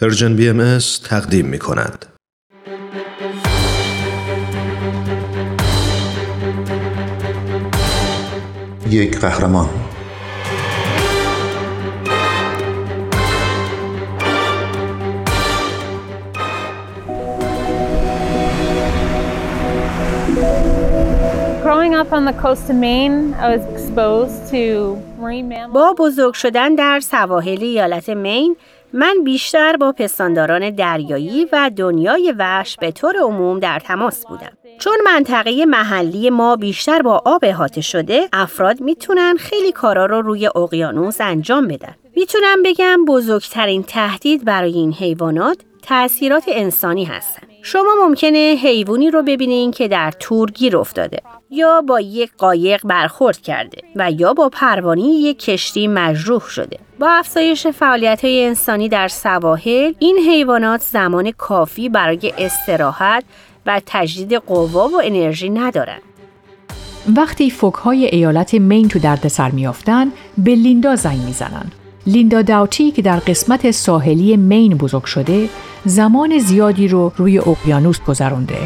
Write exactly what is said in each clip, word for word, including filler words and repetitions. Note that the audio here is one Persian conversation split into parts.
پرژن بی ام اس تقدیم می کند. یک قهرمان. با بزرگ شدن در سواحل ایالت مین، من بیشتر با پستانداران دریایی و دنیای وحش به طور عموم در تماس بودم. چون منطقه محلی ما بیشتر با آب احاطه شده، افراد میتونن خیلی کارا رو روی اقیانوس انجام بدن. میتونم بگم بزرگترین تهدید برای این حیوانات تأثیرات انسانی هستن. شما ممکنه حیوانی رو ببینین که در تور گیر افتاده، یا با یک قایق برخورد کرده و یا با پروانه یک کشتی مجروح شده. با افزایش فعالیت‌های انسانی در سواحل، این حیوانات زمان کافی برای استراحت و تجدید قوا و انرژی ندارن. وقتی فوک‌های ایالت مین تو دردسر میافتن، به لیندا زنگ میزنن. لیندا داوتی که در قسمت ساحلی مین بزرگ شده، زمان زیادی رو روی اقیانوس گذرونده،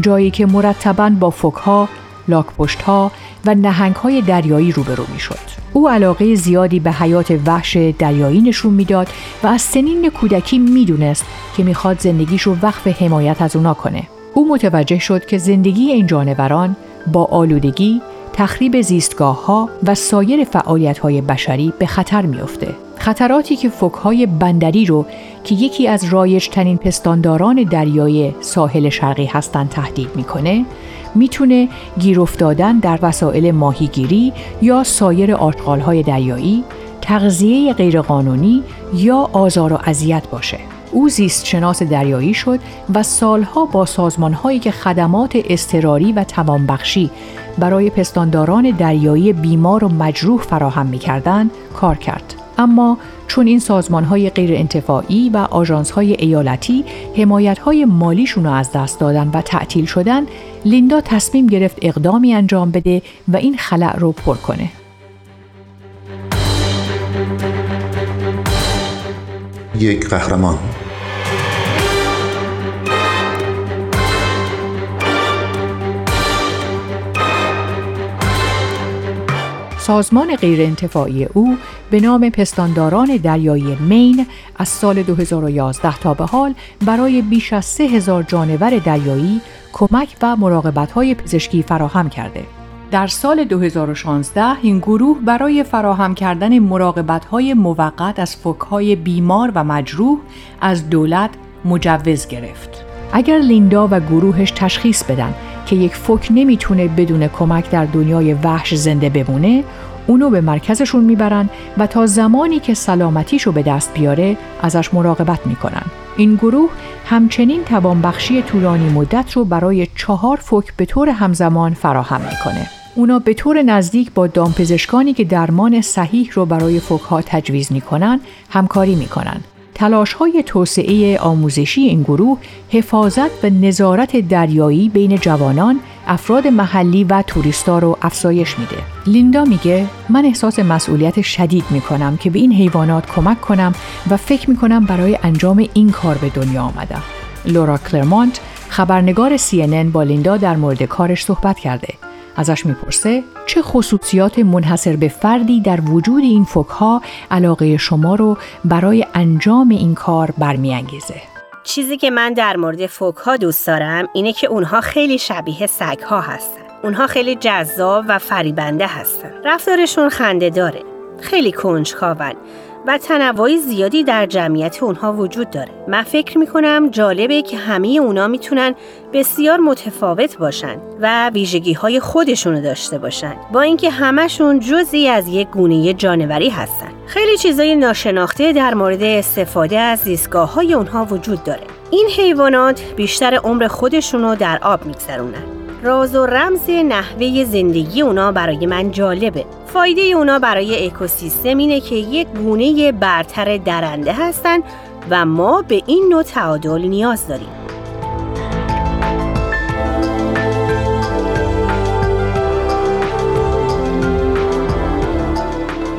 جایی که مرتباً با فوک‌ها، لاک‌پشت‌ها و نهنگ‌های دریایی روبرو می‌شد. او علاقه زیادی به حیات وحش دریایی نشون میداد و از سنین کودکی میدونست که میخواد زندگیشو وقف حمایت از اونا کنه. او متوجه شد که زندگی این جانوران با آلودگی، تخریب زیستگاه‌ها و سایر فعالیت‌های بشری به خطر می‌افته. خطراتی که فوک‌های بندری رو که یکی از رایج‌ترین پستانداران دریای ساحل شرقی هستند تهدید می‌کنه، می‌تونه گیر افتادن در وسایل ماهیگیری یا سایر آشغال‌های دریایی، تغذیه غیرقانونی یا آزار و اذیت باشه. او زیستشناس دریایی شد و سالها با سازمان‌هایی که خدمات اضطراری و توانبخشی برای پستانداران دریایی بیمار و مجروح فراهم می‌کردند کار کرد. اما چون این سازمان‌های غیرانتفاعی و آژانس‌های ایالتی حمایت‌های مالیشون رو از دست دادن و تعطیل شدن، لیندا تصمیم گرفت اقدامی انجام بده و این خلأ رو پر کنه. یک قهرمان. سازمان غیرانتفاعی او به نام پستانداران دریایی مین از سال دو هزار و یازده تا به حال برای بیش از سه هزار جانور دریایی کمک و مراقبت‌های پزشکی فراهم کرده. در سال دو هزار و شانزده این گروه برای فراهم کردن مراقبت‌های موقت از فوک‌های بیمار و مجروح از دولت مجوز گرفت. اگر لیندا و گروهش تشخیص بدن که یک فوک نمیتونه بدون کمک در دنیای وحش زنده بمونه، اونو به مرکزشون میبرن و تا زمانی که سلامتیشو به دست بیاره ازش مراقبت میکنن. این گروه همچنین توانبخشی طولانی مدت رو برای چهار فوک به طور همزمان فراهم میکنه. اونا به طور نزدیک با دامپزشکانی که درمان صحیح رو برای فوک‌ها تجویز میکنن همکاری میکنن. تلاش‌های توسعه آموزشی این گروه، حفاظت و نظارت دریایی بین جوانان، افراد محلی و توریستا رو افزایش میده. لیندا میگه من احساس مسئولیت شدید میکنم که به این حیوانات کمک کنم و فکر میکنم برای انجام این کار به دنیا آمدم. لورا کلرمانت، خبرنگار سی ان ان با لیندا در مورد کارش صحبت کرده. ازش میپرسه چه خصوصیات منحصر به فردی در وجود این فوک‌ها علاقه شما رو برای انجام این کار برمیانگیزه؟ چیزی که من در مورد فوک‌ها دوست دارم اینه که اونها خیلی شبیه سگ‌ها هستن. اونها خیلی جذاب و فریبنده هستن. رفتارشون خنده داره. خیلی کنجکاون و تنوعی زیادی در جمعیت اونها وجود داره. من فکر میکنم جالبه که همه اونا میتونن بسیار متفاوت باشن و ویژگی‌های خودشونو داشته باشن، با اینکه همشون جزئی از یک گونه جانوری هستن. خیلی چیزای ناشناخته در مورد استفاده از زیستگاه‌های اونها وجود داره. این حیوانات بیشتر عمر خودشونو در آب میگذرونن. راز و رمز نحوه زندگی اونا برای من جالبه. فایده اونا برای اکوسیستم اینه که یک گونه برتر درنده هستن و ما به این نوع تعادل نیاز داریم.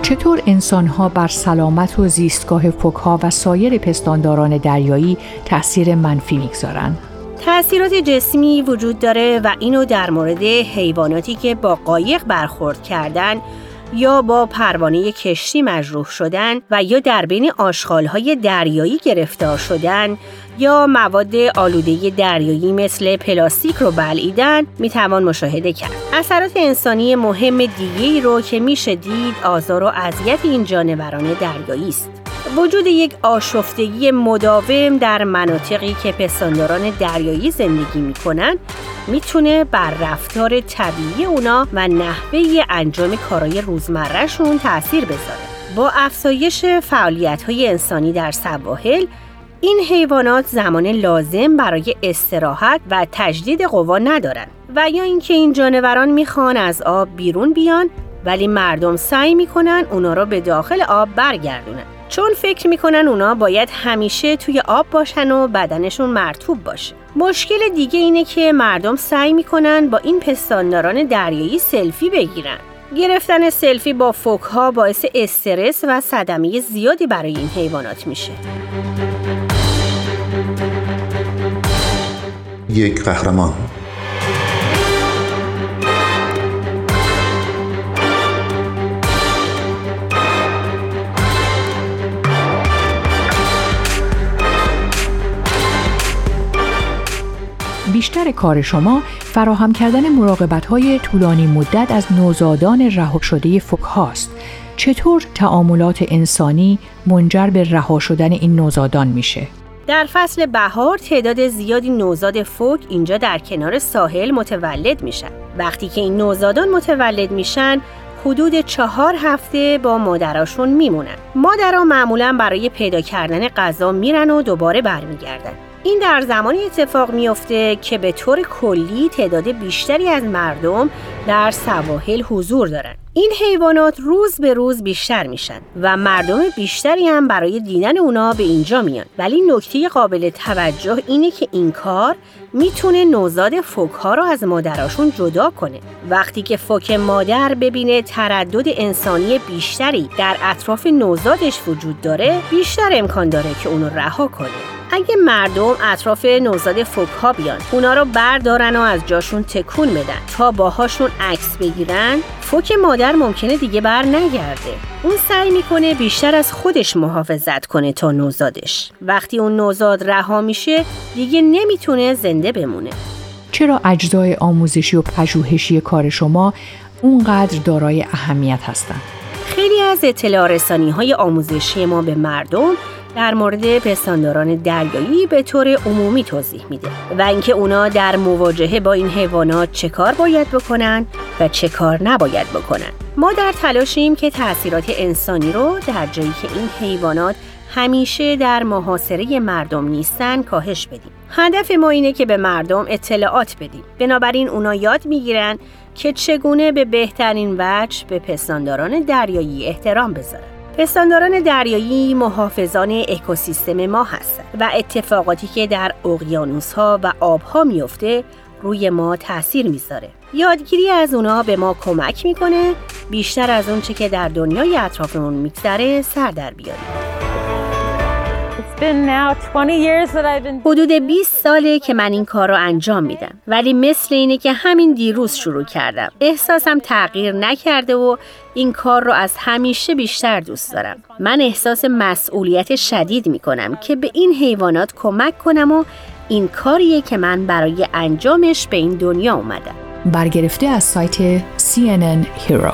چطور انسان‌ها بر سلامت و زیستگاه فوک‌ها و سایر پستانداران دریایی تأثیر منفی می‌گذارند؟ تأثیرات جسمی وجود داره و اینو در مورد حیواناتی که با قایق برخورد کردن یا با پروانه کشتی مجروح شدن و یا در بین آشغال‌های دریایی گرفتار شدن یا مواد آلوده دریایی مثل پلاستیک رو بلعیدن میتوان مشاهده کرد. اثرات انسانی مهم دیگه‌ای رو که میشه دید آزار و اذیت این جانوران دریایی است. وجود یک آشفتگی مداوم در مناطقی که پستانداران دریایی زندگی میکنن میتونه بر رفتار طبیعی اونا و نحوه انجام کارهای روزمرهشون تأثیر بذاره. با افزایش فعالیت‌های انسانی در سواحل، این حیوانات زمان لازم برای استراحت و تجدید قوا ندارن و یا اینکه این جانوران میخوان از آب بیرون بیان ولی مردم سعی میکنن اونا رو به داخل آب برگردونن، چون فکر میکنن اونا باید همیشه توی آب باشن و بدنشون مرطوب باشه. مشکل دیگه اینه که مردم سعی میکنن با این پستانداران دریایی سلفی بگیرن. گرفتن سلفی با فوک‌ها باعث استرس و صدمه زیادی برای این حیوانات میشه. یک قهرمان. بیشتر کار شما فراهم کردن مراقبت‌های طولانی مدت از نوزادان رها شده فوک هاست. چطور تعاملات انسانی منجر به رها شدن این نوزادان میشه؟ در فصل بهار تعداد زیادی نوزاد فوک اینجا در کنار ساحل متولد میشن. وقتی که این نوزادان متولد میشن، حدود چهار هفته با مادراشون میمونن. مادرها معمولاً برای پیدا کردن غذا میرن و دوباره برمیگردن. این در زمانی اتفاق میفته که به طور کلی تعداد بیشتری از مردم در سواحل حضور دارن. این حیوانات روز به روز بیشتر میشن و مردم بیشتری هم برای دیدن اونا به اینجا میان. ولی نکته قابل توجه اینه که این کار میتونه نوزاد فوک‌ها رو از مادراشون جدا کنه. وقتی که فوک مادر ببینه تردد انسانی بیشتری در اطراف نوزادش وجود داره، بیشتر امکان داره که اونو رها کنه. اگه مردم اطراف نوزاد فوک‌ها بیان، اونا رو بردارن و از جاشون تکون بدن تا باهاشون عکس بگیرن، فوک مادر ممکنه دیگه بر نگرده. اون سعی میکنه بیشتر از خودش محافظت کنه تا نوزادش. وقتی اون نوزاد رها میشه، دیگه نمیتونه زنده بمونه. چرا اجزای آموزشی و پژوهشی کار شما اونقدر دارای اهمیت هستن؟ خیلی از اطلاع رسانی‌های آموزشی ما به مردم در مورد پستانداران دریایی به طور عمومی توضیح میده و اینکه اونا در مواجهه با این حیوانات چه کار باید بکنن و چه کار نباید بکنن. ما در تلاشیم که تأثیرات انسانی رو در جایی که این حیوانات همیشه در محاصره مردم نیستن کاهش بدیم. هدف ما اینه که به مردم اطلاعات بدیم. بنابراین اونا یاد میگیرن که چگونه به بهترین وجه به پستانداران دریایی احترام بذارن. پستانداران دریایی محافظان اکوسیستم ما هستند و اتفاقاتی که در اقیانوس‌ها و آب‌ها میفته روی ما تأثیر میذاره. یادگیری از اونا به ما کمک میکنه بیشتر از اون چه که در دنیای اطرافمون میگذره سر در بیاریم. حدود بیست ساله که من این کار رو انجام میدم، ولی مثل اینه که همین دیروز شروع کردم. احساسم تغییر نکرده و این کار رو از همیشه بیشتر دوست دارم. من احساس مسئولیت شدید میکنم که به این حیوانات کمک کنم و این کاریه که من برای انجامش به این دنیا اومدم. برگرفته از سایت سی ان ان Hero.